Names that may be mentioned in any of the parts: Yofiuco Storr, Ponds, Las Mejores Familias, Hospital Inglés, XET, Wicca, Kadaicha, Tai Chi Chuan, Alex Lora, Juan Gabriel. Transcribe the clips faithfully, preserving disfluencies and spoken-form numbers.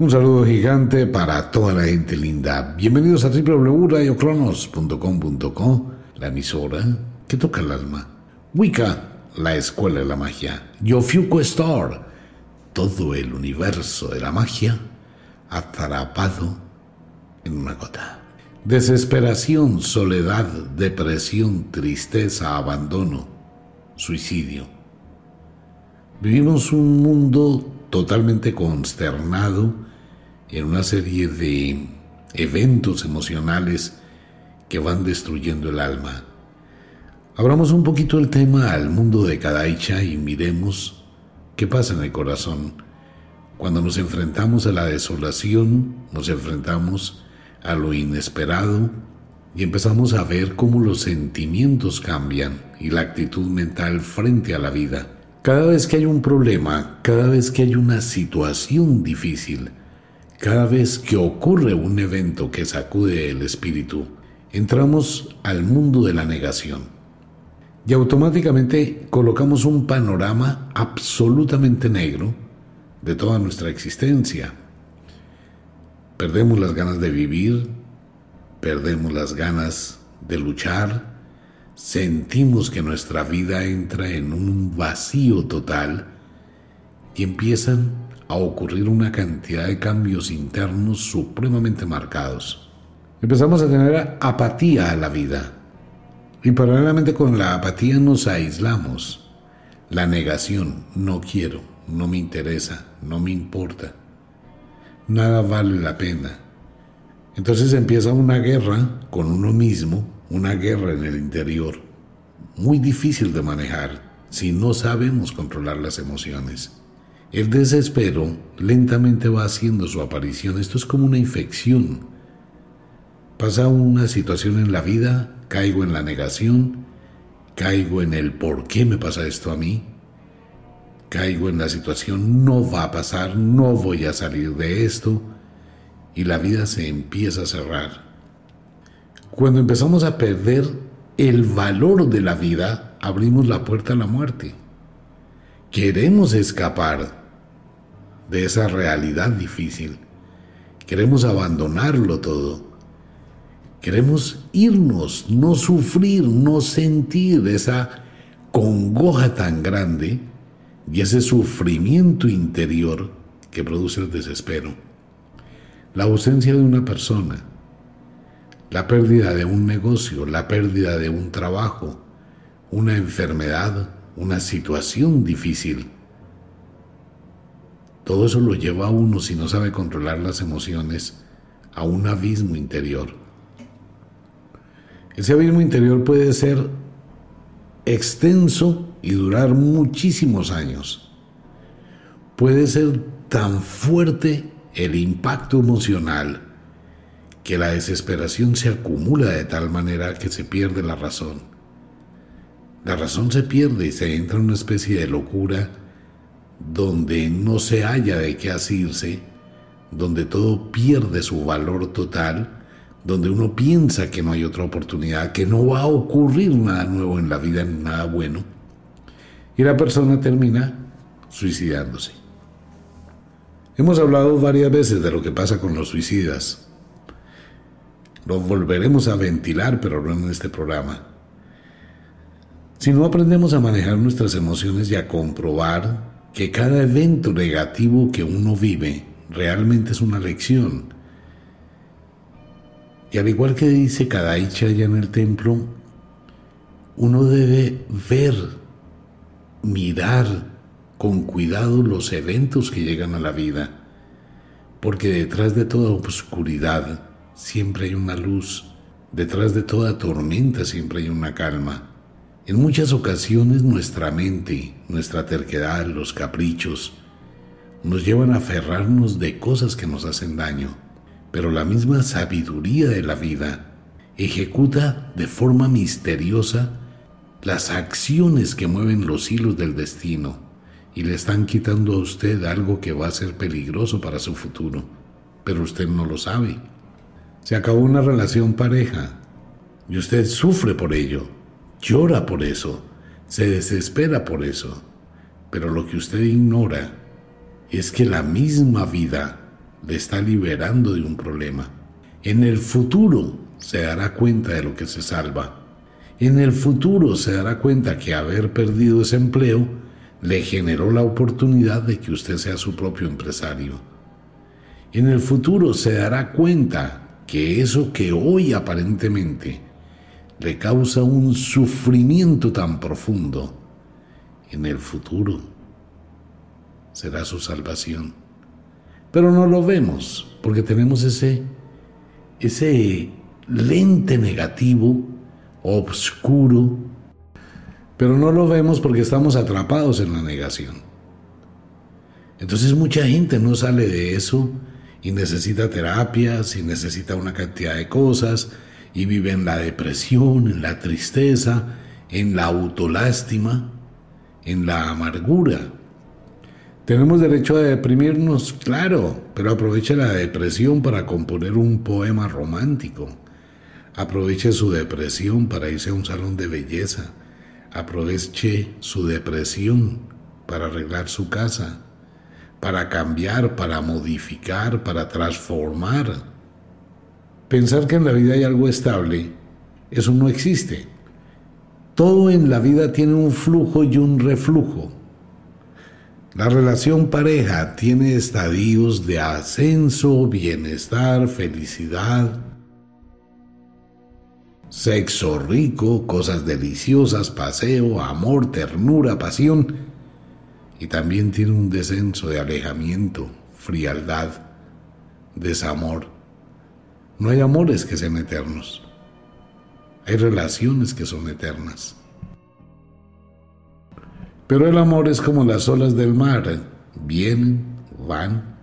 Un saludo gigante para toda la gente linda. Bienvenidos a doble u doble u doble u punto i o clonos punto com punto co, la emisora que toca el alma. Wicca, la escuela de la magia. Yofiuco Storr, todo el universo de la magia atrapado en una gota. Desesperación, soledad, depresión, tristeza, abandono, suicidio. Vivimos un mundo totalmente consternado en una serie de eventos emocionales que van destruyendo el alma. Abramos un poquito el tema al mundo de Kadaicha y miremos qué pasa en el corazón. Cuando nos enfrentamos a la desolación, nos enfrentamos a lo inesperado y empezamos a ver cómo los sentimientos cambian y la actitud mental frente a la vida. Cada vez que hay un problema, cada vez que hay una situación difícil, cada vez que ocurre un evento que sacude el espíritu, entramos al mundo de la negación. Y automáticamente colocamos un panorama absolutamente negro de toda nuestra existencia. Perdemos las ganas de vivir, perdemos las ganas de luchar, sentimos que nuestra vida entra en un vacío total y empiezan a ocurrir una cantidad de cambios internos supremamente marcados. Empezamos a tener apatía a la vida. Y paralelamente con la apatía nos aislamos. La negación, no quiero, no me interesa, no me importa. Nada vale la pena. Entonces empieza una guerra con uno mismo, una guerra en el interior. Muy difícil de manejar si no sabemos controlar las emociones. El desespero lentamente va haciendo su aparición. Esto es como una infección. Pasa una situación en la vida, caigo en la negación, caigo en el por qué me pasa esto a mí, caigo en la situación, no va a pasar, no voy a salir de esto, y la vida se empieza a cerrar. Cuando empezamos a perder el valor de la vida, abrimos la puerta a la muerte. Queremos escapar de esa realidad difícil, queremos abandonarlo todo. Queremos irnos, no sufrir, no sentir esa congoja tan grande y ese sufrimiento interior que produce el desespero. La ausencia de una persona, la pérdida de un negocio, la pérdida de un trabajo, una enfermedad, una situación difícil. Todo eso lo lleva a uno, si no sabe controlar las emociones, a un abismo interior. Ese abismo interior puede ser extenso y durar muchísimos años. Puede ser tan fuerte el impacto emocional que la desesperación se acumula de tal manera que se pierde la razón. La razón se pierde y se entra en una especie de locura donde no se halla de qué asirse, donde todo pierde su valor total, donde uno piensa que no hay otra oportunidad, que no va a ocurrir nada nuevo en la vida, nada bueno, y la persona termina suicidándose. Hemos hablado varias veces de lo que pasa con los suicidas. Lo volveremos a ventilar, pero no en este programa. Si no aprendemos a manejar nuestras emociones y a comprobar que cada evento negativo que uno vive realmente es una lección, y al igual que dice Kadaicha allá en el templo, uno debe ver, mirar con cuidado los eventos que llegan a la vida, porque detrás de toda oscuridad siempre hay una luz, detrás de toda tormenta siempre hay una calma. En muchas ocasiones nuestra mente, nuestra terquedad, los caprichos, nos llevan a aferrarnos de cosas que nos hacen daño. Pero la misma sabiduría de la vida ejecuta de forma misteriosa las acciones que mueven los hilos del destino y le están quitando a usted algo que va a ser peligroso para su futuro, pero usted no lo sabe. Se acabó una relación pareja y usted sufre por ello, llora por eso, se desespera por eso, pero lo que usted ignora es que la misma vida le está liberando de un problema. En el futuro se dará cuenta de lo que se salva. En el futuro se dará cuenta que haber perdido ese empleo le generó la oportunidad de que usted sea su propio empresario. En el futuro se dará cuenta que eso que hoy aparentemente le causa un sufrimiento tan profundo, en el futuro será su salvación. Pero no lo vemos porque tenemos ese, ese lente negativo, obscuro, pero no lo vemos porque estamos atrapados en la negación. Entonces mucha gente no sale de eso y necesita terapias y necesita una cantidad de cosas y vive en la depresión, en la tristeza, en la autolástima, en la amargura. ¿Tenemos derecho a deprimirnos? Claro, pero aproveche la depresión para componer un poema romántico. Aproveche su depresión para irse a un salón de belleza. Aproveche su depresión para arreglar su casa, para cambiar, para modificar, para transformar. Pensar que en la vida hay algo estable, eso no existe. Todo en la vida tiene un flujo y un reflujo. La relación pareja tiene estadios de ascenso, bienestar, felicidad, sexo rico, cosas deliciosas, paseo, amor, ternura, pasión. Y también tiene un descenso de alejamiento, frialdad, desamor. No hay amores que sean eternos. Hay relaciones que son eternas. Pero el amor es como las olas del mar. Vienen, van.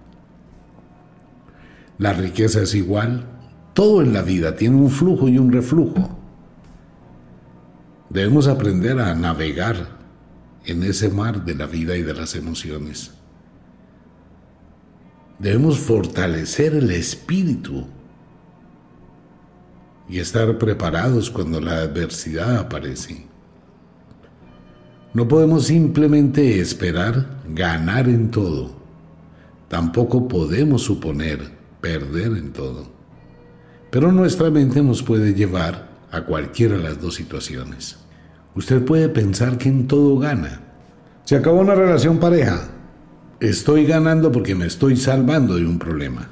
La riqueza es igual. Todo en la vida tiene un flujo y un reflujo. Debemos aprender a navegar en ese mar de la vida y de las emociones. Debemos fortalecer el espíritu y estar preparados cuando la adversidad aparece. No podemos simplemente esperar ganar en todo. Tampoco podemos suponer perder en todo. Pero nuestra mente nos puede llevar a cualquiera de las dos situaciones. Usted puede pensar que en todo gana. Se acabó una relación pareja. Estoy ganando porque me estoy salvando de un problema.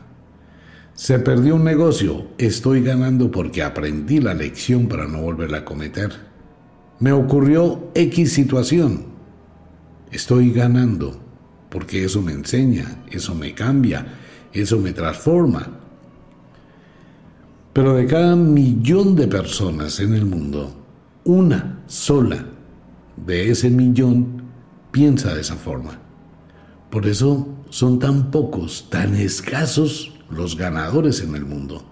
Se perdió un negocio. Estoy ganando porque aprendí la lección para no volverla a cometer. Me ocurrió X situación. Estoy ganando porque eso me enseña, eso me cambia, eso me transforma. Pero de cada millón de personas en el mundo, una sola de ese millón piensa de esa forma. Por eso son tan pocos, tan escasos los ganadores en el mundo.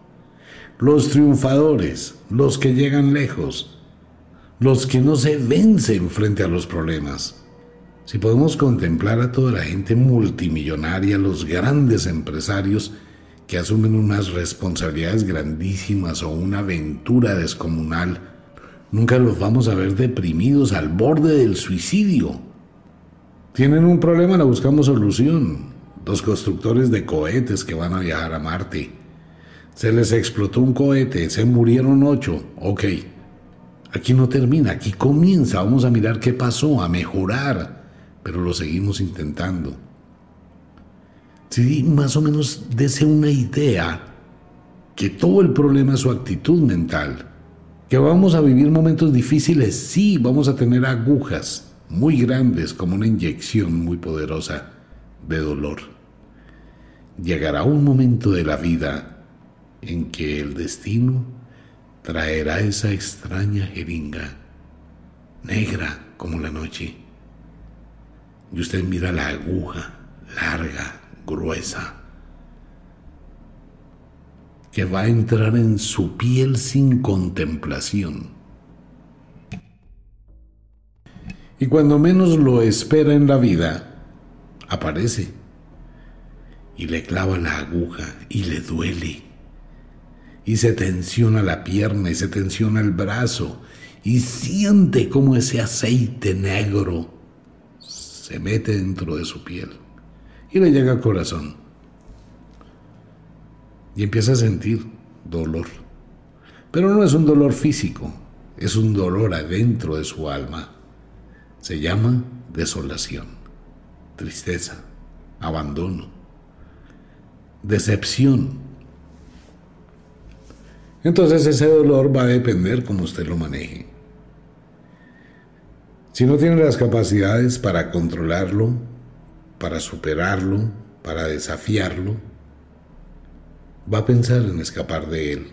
Los triunfadores, los que llegan lejos, los que no se vencen frente a los problemas. Si podemos contemplar a toda la gente multimillonaria, los grandes empresarios que asumen unas responsabilidades grandísimas o una aventura descomunal, nunca los vamos a ver deprimidos al borde del suicidio. Tienen un problema, la buscamos solución. Los constructores de cohetes que van a viajar a Marte. Se les explotó un cohete, se murieron ocho. Ok, aquí no termina, aquí comienza. Vamos a mirar qué pasó, a mejorar. Pero lo seguimos intentando. Sí, más o menos dese una idea que todo el problema es su actitud mental. ¿Que vamos a vivir momentos difíciles? Sí, vamos a tener agujas muy grandes como una inyección muy poderosa de dolor. Llegará un momento de la vida en que el destino traerá esa extraña jeringa, negra como la noche. Y usted mira la aguja larga, gruesa, que va a entrar en su piel sin contemplación. Y cuando menos lo espera en la vida, aparece y le clava la aguja y le duele. Y se tensiona la pierna y se tensiona el brazo y siente como ese aceite negro se mete dentro de su piel y le llega al corazón. y empieza a sentir dolor. Pero no es un dolor físico, es un dolor adentro de su alma. Se llama desolación, tristeza, abandono, decepción. Entonces ese dolor va a depender cómo usted lo maneje. Si no tiene las capacidades para controlarlo, para superarlo, para desafiarlo, va a pensar en escapar de él,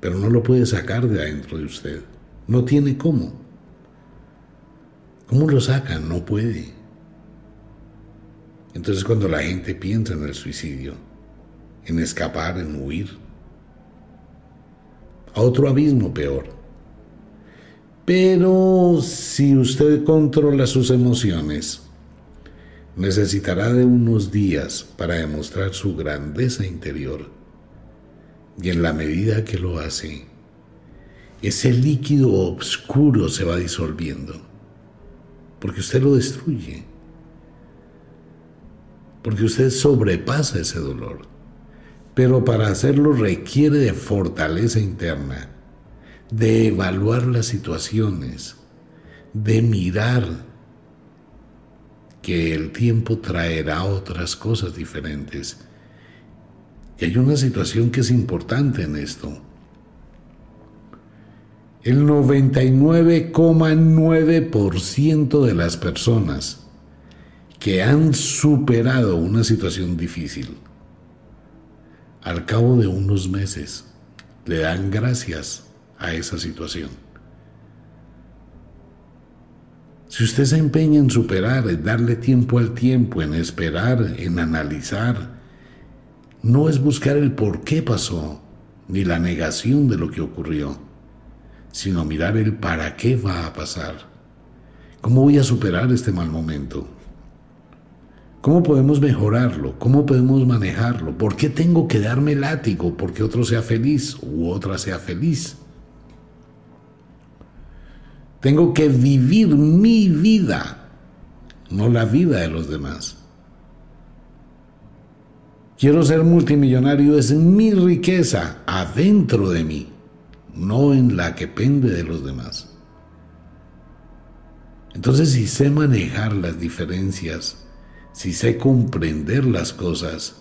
pero no lo puede sacar de adentro de usted. No tiene cómo. ¿Cómo lo saca? No puede. Entonces cuando la gente piensa en el suicidio, en escapar, en huir, a otro abismo peor. Pero si usted controla sus emociones, necesitará de unos días para demostrar su grandeza interior. Y en la medida que lo hace, ese líquido oscuro se va disolviendo, porque usted lo destruye, porque usted sobrepasa ese dolor. Pero para hacerlo requiere de fortaleza interna, de evaluar las situaciones, de mirar que el tiempo traerá otras cosas diferentes. Y hay una situación que es importante en esto. El noventa y nueve coma nueve por ciento de las personas que han superado una situación difícil, al cabo de unos meses, le dan gracias a esa situación. Si usted se empeña en superar, en darle tiempo al tiempo, en esperar, en analizar, no es buscar el por qué pasó, ni la negación de lo que ocurrió, sino mirar el para qué va a pasar. ¿Cómo voy a superar este mal momento? ¿Cómo podemos mejorarlo? ¿Cómo podemos manejarlo? ¿Por qué tengo que darme látigo porque otro sea feliz u otra sea feliz? Tengo que vivir mi vida, no la vida de los demás. Quiero ser multimillonario, es mi riqueza adentro de mí, no en la que pende de los demás. Entonces, si sé manejar las diferencias, si sé comprender las cosas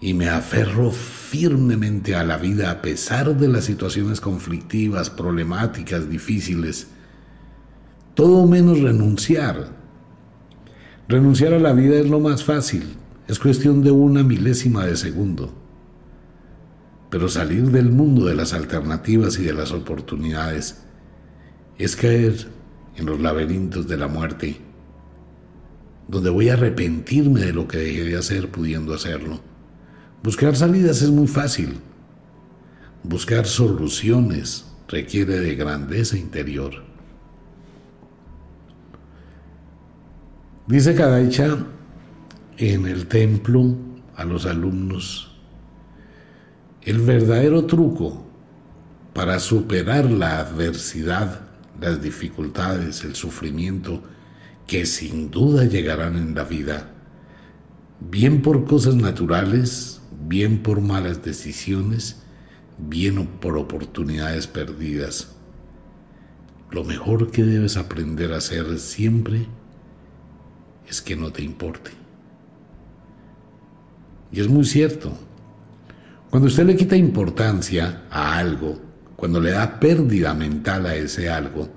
y me aferro firmemente a la vida a pesar de las situaciones conflictivas, problemáticas, difíciles, todo menos renunciar. Renunciar a la vida es lo más fácil, es cuestión de una milésima de segundo. Pero salir del mundo de las alternativas y de las oportunidades es caer en los laberintos de la muerte, donde voy a arrepentirme de lo que dejé de hacer pudiendo hacerlo. Buscar salidas es muy fácil. Buscar soluciones requiere de grandeza interior. Dice Kadaicha en el templo a los alumnos: el verdadero truco para superar la adversidad, las dificultades, el sufrimiento, que sin duda llegarán en la vida, bien por cosas naturales, bien por malas decisiones, bien por oportunidades perdidas. Lo mejor que debes aprender a hacer siempre es que no te importe. Y es muy cierto. Cuando usted le quita importancia a algo, cuando le da pérdida mental a ese algo,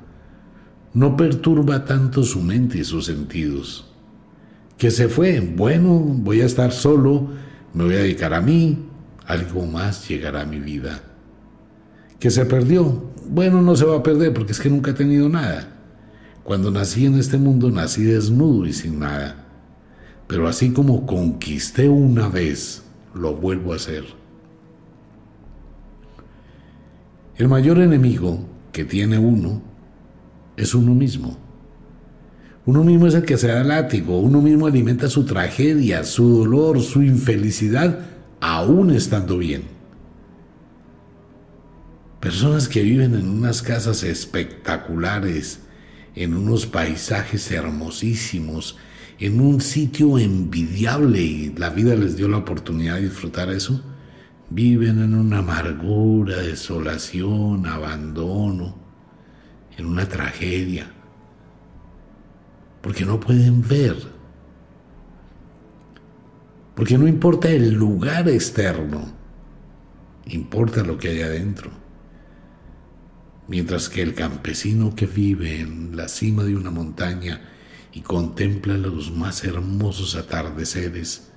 no perturba tanto su mente y sus sentidos. Que se fue, bueno, voy a estar solo, me voy a dedicar a mí, algo más llegará a mi vida. Que se perdió, bueno, no se va a perder porque es que nunca he tenido nada. Cuando nací en este mundo nací desnudo y sin nada, pero así como conquisté una vez, lo vuelvo a hacer. El mayor enemigo que tiene uno es uno mismo. Uno mismo es el que se da látigo, uno mismo alimenta su tragedia, su dolor, su infelicidad, aún estando bien. Personas que viven en unas casas espectaculares, en unos paisajes hermosísimos, en un sitio envidiable y la vida les dio la oportunidad de disfrutar eso, viven en una amargura, desolación, abandono, en una tragedia, porque no pueden ver, porque no importa el lugar externo, importa lo que hay adentro. Mientras que el campesino que vive en la cima de una montaña y contempla los más hermosos atardeceres,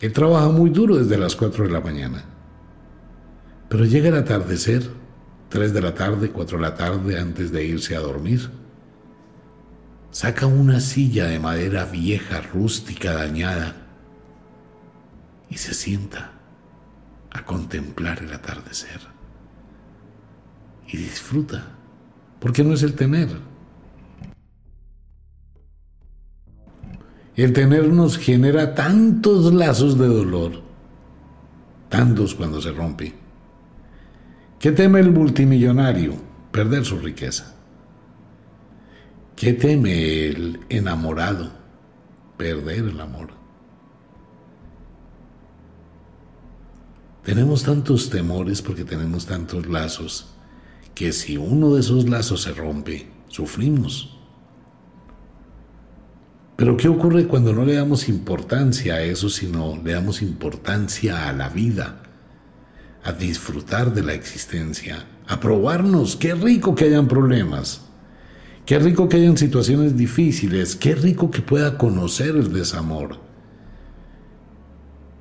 él trabaja muy duro desde las cuatro de la mañana, pero llega el atardecer, tres de la tarde, cuatro de la tarde, antes de irse a dormir, saca una silla de madera vieja, rústica, dañada, y se sienta a contemplar el atardecer. Y disfruta, porque no es el tener. El tener nos genera tantos lazos de dolor, tantos cuando se rompe. ¿Qué teme el multimillonario? Perder su riqueza. ¿Qué teme el enamorado? Perder el amor. Tenemos tantos temores porque tenemos tantos lazos, que si uno de esos lazos se rompe, sufrimos. Pero ¿qué ocurre cuando no le damos importancia a eso, sino le damos importancia a la vida, a disfrutar de la existencia, a probarnos? Qué rico que hayan problemas, qué rico que hayan situaciones difíciles, qué rico que pueda conocer el desamor,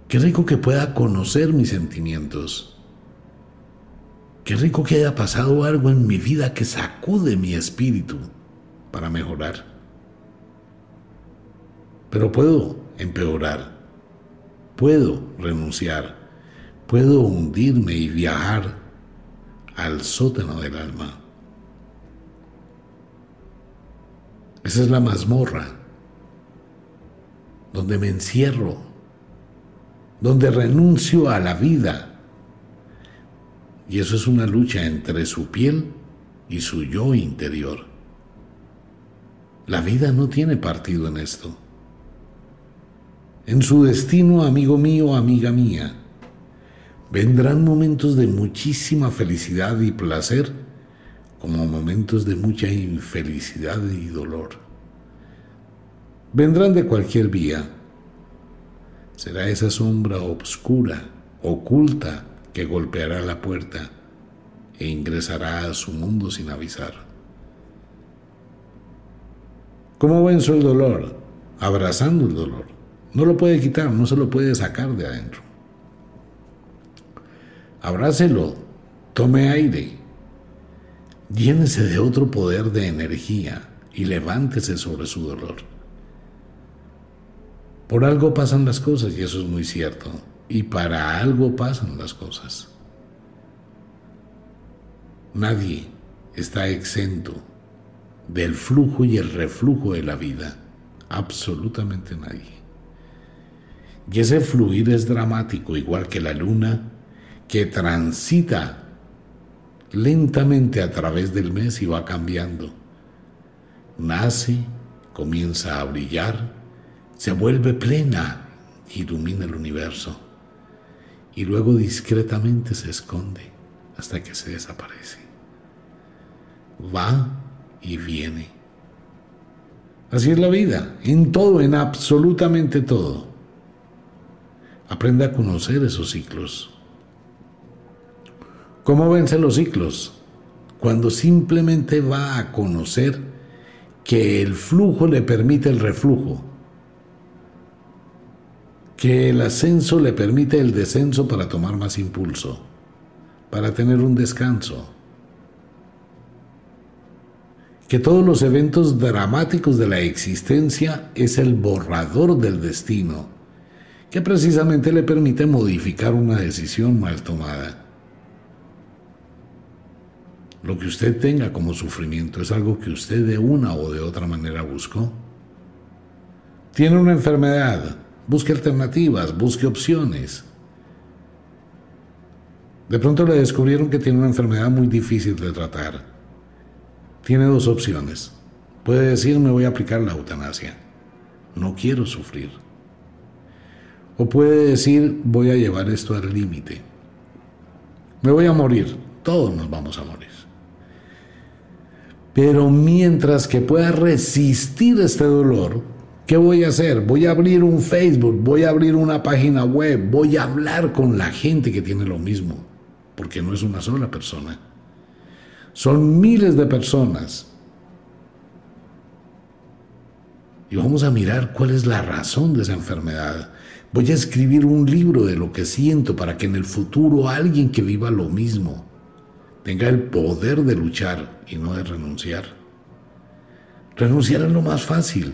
qué rico que pueda conocer mis sentimientos. Qué rico que haya pasado algo en mi vida que sacude mi espíritu para mejorar. Pero puedo empeorar, puedo renunciar, puedo hundirme y viajar al sótano del alma. Esa es la mazmorra, donde me encierro, donde renuncio a la vida. Y eso es una lucha entre su piel y su yo interior. La vida no tiene partido en esto. En su destino, amigo mío, amiga mía, vendrán momentos de muchísima felicidad y placer, como momentos de mucha infelicidad y dolor. Vendrán de cualquier vía. Será esa sombra obscura, oculta, que golpeará la puerta e ingresará a su mundo sin avisar. ¿Cómo venzo el dolor? Abrazando el dolor. No lo puede quitar, no se lo puede sacar de adentro. Abrácelo, tome aire, llénese de otro poder de energía y levántese sobre su dolor. Por algo pasan las cosas, y eso es muy cierto. Y para algo pasan las cosas. Nadie está exento del flujo y el reflujo de la vida. Absolutamente nadie. Y ese fluir es dramático, igual que la luna, que transita lentamente a través del mes y va cambiando. Nace, comienza a brillar, se vuelve plena, ilumina el universo. Y luego discretamente se esconde hasta que se desaparece. Va y viene. Así es la vida, en todo, en absolutamente todo. Aprenda a conocer esos ciclos. ¿Cómo vence los ciclos? Cuando simplemente va a conocer que el flujo le permite el reflujo, que el ascenso le permite el descenso para tomar más impulso, para tener un descanso. Que todos los eventos dramáticos de la existencia es el borrador del destino, que precisamente le permite modificar una decisión mal tomada. Lo que usted tenga como sufrimiento es algo que usted de una o de otra manera buscó. Tiene una enfermedad. Busque alternativas, busque opciones. De pronto le descubrieron que tiene una enfermedad muy difícil de tratar. Tiene dos opciones. Puede decir: me voy a aplicar la eutanasia. No quiero sufrir. O puede decir, voy a llevar esto al límite. Me voy a morir, todos nos vamos a morir. Pero mientras que pueda resistir este dolor, ¿qué voy a hacer? Voy a abrir un Facebook, voy a abrir una página web, voy a hablar con la gente que tiene lo mismo, porque no es una sola persona. Son miles de personas. Y vamos a mirar cuál es la razón de esa enfermedad. Voy a escribir un libro de lo que siento para que en el futuro alguien que viva lo mismo tenga el poder de luchar y no de renunciar. Renunciar es lo más fácil.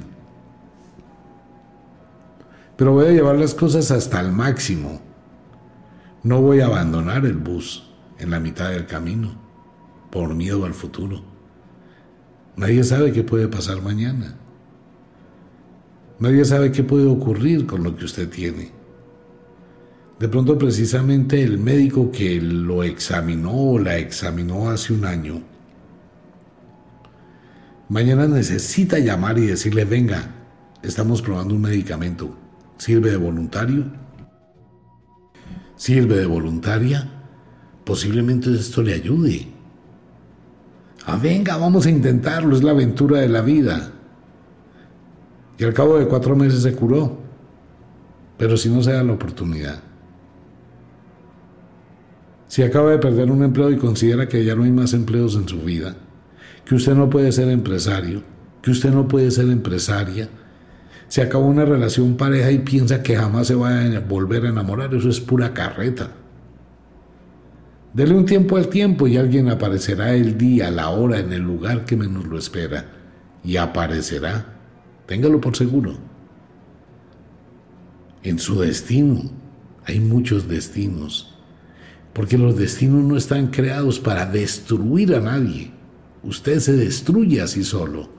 Pero voy a llevar las cosas hasta el máximo. No voy a abandonar el bus en la mitad del camino por miedo al futuro. Nadie sabe qué puede pasar mañana. Nadie sabe qué puede ocurrir con lo que usted tiene. De pronto, precisamente el médico que lo examinó o la examinó hace un año, mañana necesita llamar y decirle, venga, estamos probando un medicamento. ¿Sirve de voluntario? ¿Sirve de voluntaria? Posiblemente esto le ayude. Ah, venga, vamos a intentarlo, es la aventura de la vida. Y al cabo de cuatro meses se curó. Pero si no se da la oportunidad. Si acaba de perder un empleo y considera que ya no hay más empleos en su vida, que usted no puede ser empresario, que usted no puede ser empresaria, se acabó una relación pareja y piensa que jamás se va a volver a enamorar, eso es pura carreta. Dele un tiempo al tiempo y alguien aparecerá el día, la hora, en el lugar que menos lo espera. Y aparecerá. Téngalo por seguro. En su destino hay muchos destinos, porque los destinos no están creados para destruir a nadie. Usted se destruye a sí solo.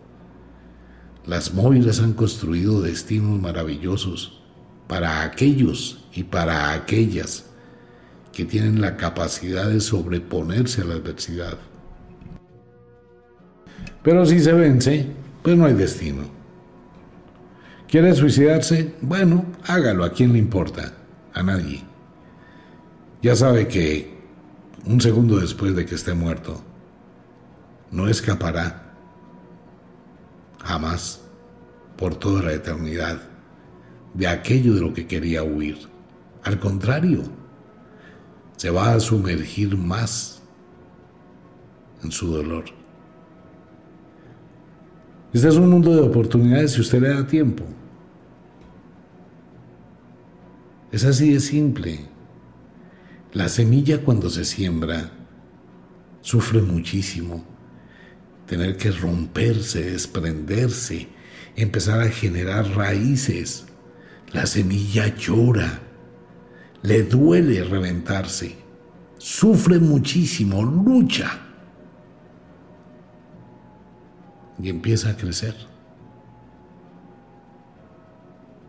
Las móviles han construido destinos maravillosos para aquellos y para aquellas que tienen la capacidad de sobreponerse a la adversidad. Pero si se vence, pues no hay destino. ¿Quiere suicidarse? Bueno, hágalo, ¿a quién le importa? A nadie. Ya sabe que un segundo después de que esté muerto, no escapará jamás por toda la eternidad de aquello de lo que quería huir. Al contrario, se va a sumergir más en su dolor. Este es un mundo de oportunidades si usted le da tiempo. Es así de simple. La semilla cuando se siembra sufre muchísimo. Tener que romperse, desprenderse, empezar a generar raíces. La semilla llora. Le duele reventarse. Sufre muchísimo, lucha. Y empieza a crecer.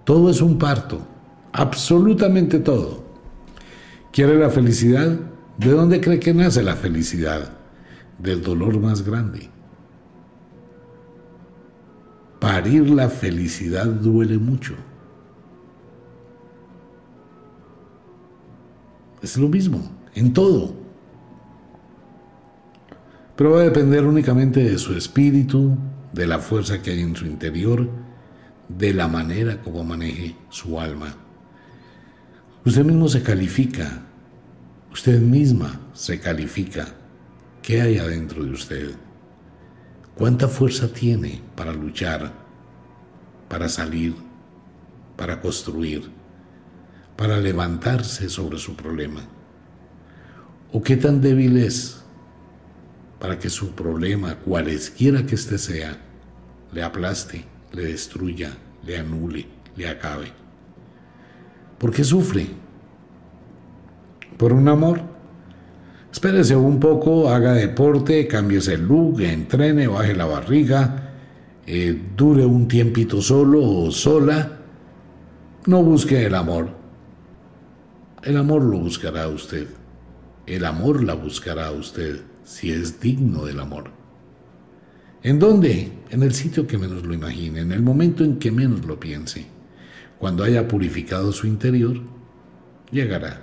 Todo es un parto. Absolutamente todo. ¿Quiere la felicidad? ¿De dónde cree que nace la felicidad? Del dolor más grande. Parir la felicidad duele mucho. Es lo mismo, en todo. Pero va a depender únicamente de su espíritu, de la fuerza que hay en su interior, de la manera como maneje su alma. Usted mismo se califica, usted misma se califica. ¿Qué hay adentro de usted? ¿Cuánta fuerza tiene para luchar, para salir, para construir, para levantarse sobre su problema? ¿O qué tan débil es para que su problema, cualesquiera que este sea, le aplaste, le destruya, le anule, le acabe? ¿Por qué sufre? ¿Por un amor? Espérese un poco, haga deporte, cámbiese el look, entrene, baje la barriga, eh, dure un tiempito solo o sola. No busque el amor. El amor lo buscará usted. El amor la buscará usted, si es digno del amor. ¿En dónde? En el sitio que menos lo imagine, en el momento en que menos lo piense. Cuando haya purificado su interior, llegará.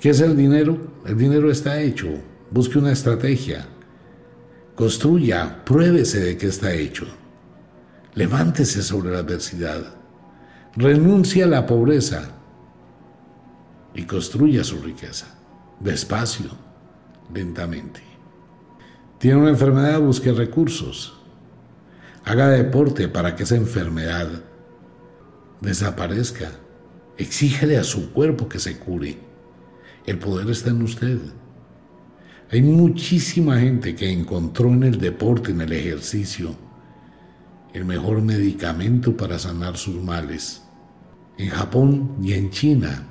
¿Qué es el dinero? El dinero está hecho. Busque una estrategia. Construya, pruébese de qué está hecho. Levántese sobre la adversidad. Renuncie a la pobreza y construya su riqueza. Despacio, lentamente. Tiene una enfermedad, busque recursos. Haga deporte para que esa enfermedad desaparezca. Exíjale a su cuerpo que se cure. El poder está en usted. Hay muchísima gente que encontró en el deporte, en el ejercicio, el mejor medicamento para sanar sus males. En Japón y en China,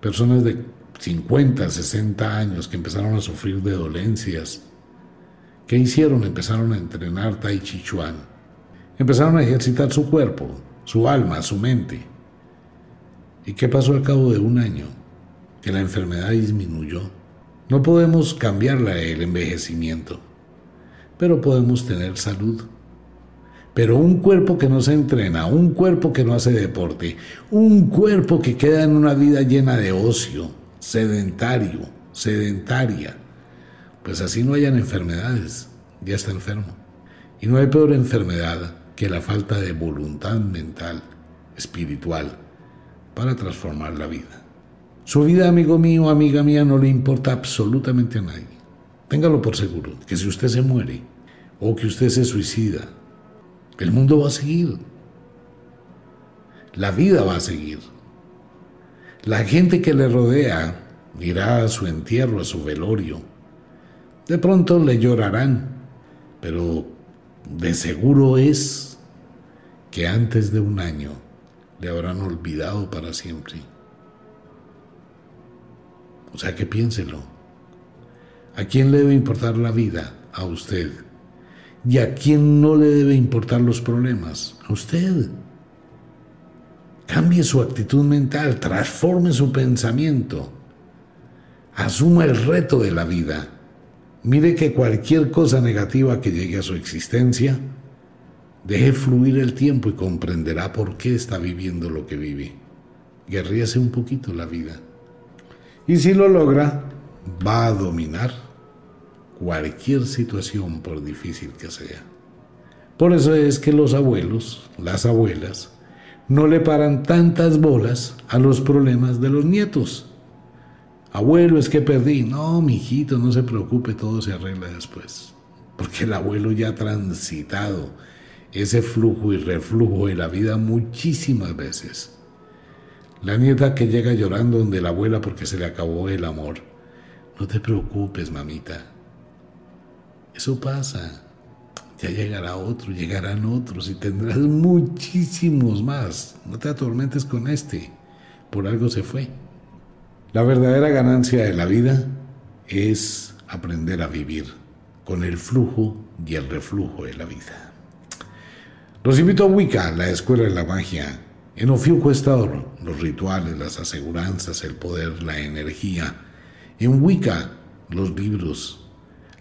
personas de cincuenta, sesenta años que empezaron a sufrir de dolencias, ¿qué hicieron? Empezaron a entrenar Tai Chi Chuan. Empezaron a ejercitar su cuerpo, su alma, su mente. ¿Y qué pasó al cabo de un año? Que la enfermedad disminuyó. No podemos cambiarla el envejecimiento, pero podemos tener salud. Pero un cuerpo que no se entrena, un cuerpo que no hace deporte, un cuerpo que queda en una vida llena de ocio, sedentario, sedentaria, pues así no hayan enfermedades, ya está enfermo. Y no hay peor enfermedad que la falta de voluntad mental, espiritual, para transformar la vida. Su vida, amigo mío, amiga mía, no le importa absolutamente a nadie. Téngalo por seguro, que si usted se muere o que usted se suicida, el mundo va a seguir. La vida va a seguir. La gente que le rodea irá a su entierro, a su velorio. De pronto le llorarán, pero de seguro es que antes de un año le habrán olvidado para siempre. O sea que piénselo. ¿A quién le debe importar la vida? A usted. ¿Y a quién no le debe importar los problemas? A usted. Cambie su actitud mental, transforme su pensamiento. Asuma el reto de la vida. Mire que cualquier cosa negativa que llegue a su existencia, deje fluir el tiempo y comprenderá por qué está viviendo lo que vive. Guerríase un poquito la vida. Y si lo logra, va a dominar cualquier situación, por difícil que sea. Por eso es que los abuelos, las abuelas, no le paran tantas bolas a los problemas de los nietos. Abuelo, es que perdí. No, mijito, no se preocupe, todo se arregla después. Porque el abuelo ya ha transitado ese flujo y reflujo de la vida muchísimas veces. La nieta que llega llorando donde la abuela porque se le acabó el amor. No te preocupes, mamita. Eso pasa. Ya llegará otro, llegarán otros y tendrás muchísimos más. No te atormentes con este. Por algo se fue. La verdadera ganancia de la vida es aprender a vivir con el flujo y el reflujo de la vida. Los invito a Wicca, la escuela de la magia. En Yofiuco Storr, los rituales, las aseguranzas, el poder, la energía. En Wicca, los libros.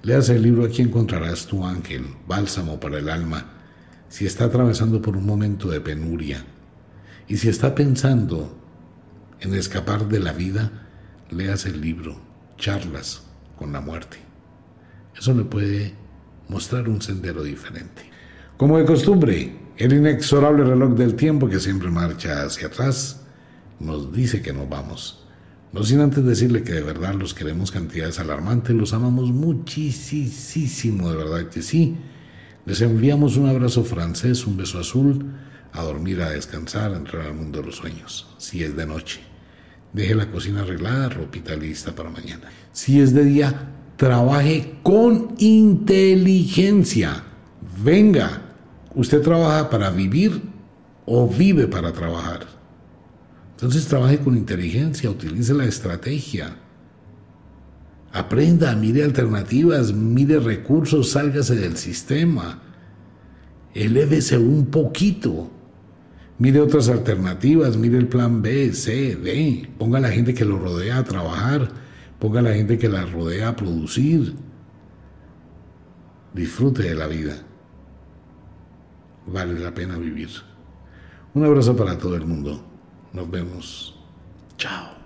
Leas el libro Aquí encontrarás tu ángel, bálsamo para el alma. Si está atravesando por un momento de penuria y si está pensando en escapar de la vida, leas el libro Charlas con la muerte. Eso le puede mostrar un sendero diferente. Como de costumbre, el inexorable reloj del tiempo que siempre marcha hacia atrás nos dice que nos vamos. No sin antes decirle que de verdad los queremos cantidades alarmantes, los amamos muchísimo, de verdad que sí. Les enviamos un abrazo francés, un beso azul, a dormir, a descansar, a entrar al mundo de los sueños. Si es de noche, deje la cocina arreglada, ropita lista para mañana. Si es de día, trabaje con inteligencia. Venga. ¿Usted trabaja para vivir o vive para trabajar? Entonces trabaje con inteligencia, utilice la estrategia. Aprenda, mire alternativas, mire recursos, sálgase del sistema. Elévese un poquito. Mire otras alternativas, mire el plan B, C, D. Ponga a la gente que lo rodea a trabajar, ponga a la gente que la rodea a producir. Disfrute de la vida. Vale la pena vivir. Un abrazo para todo el mundo. Nos vemos. Chao.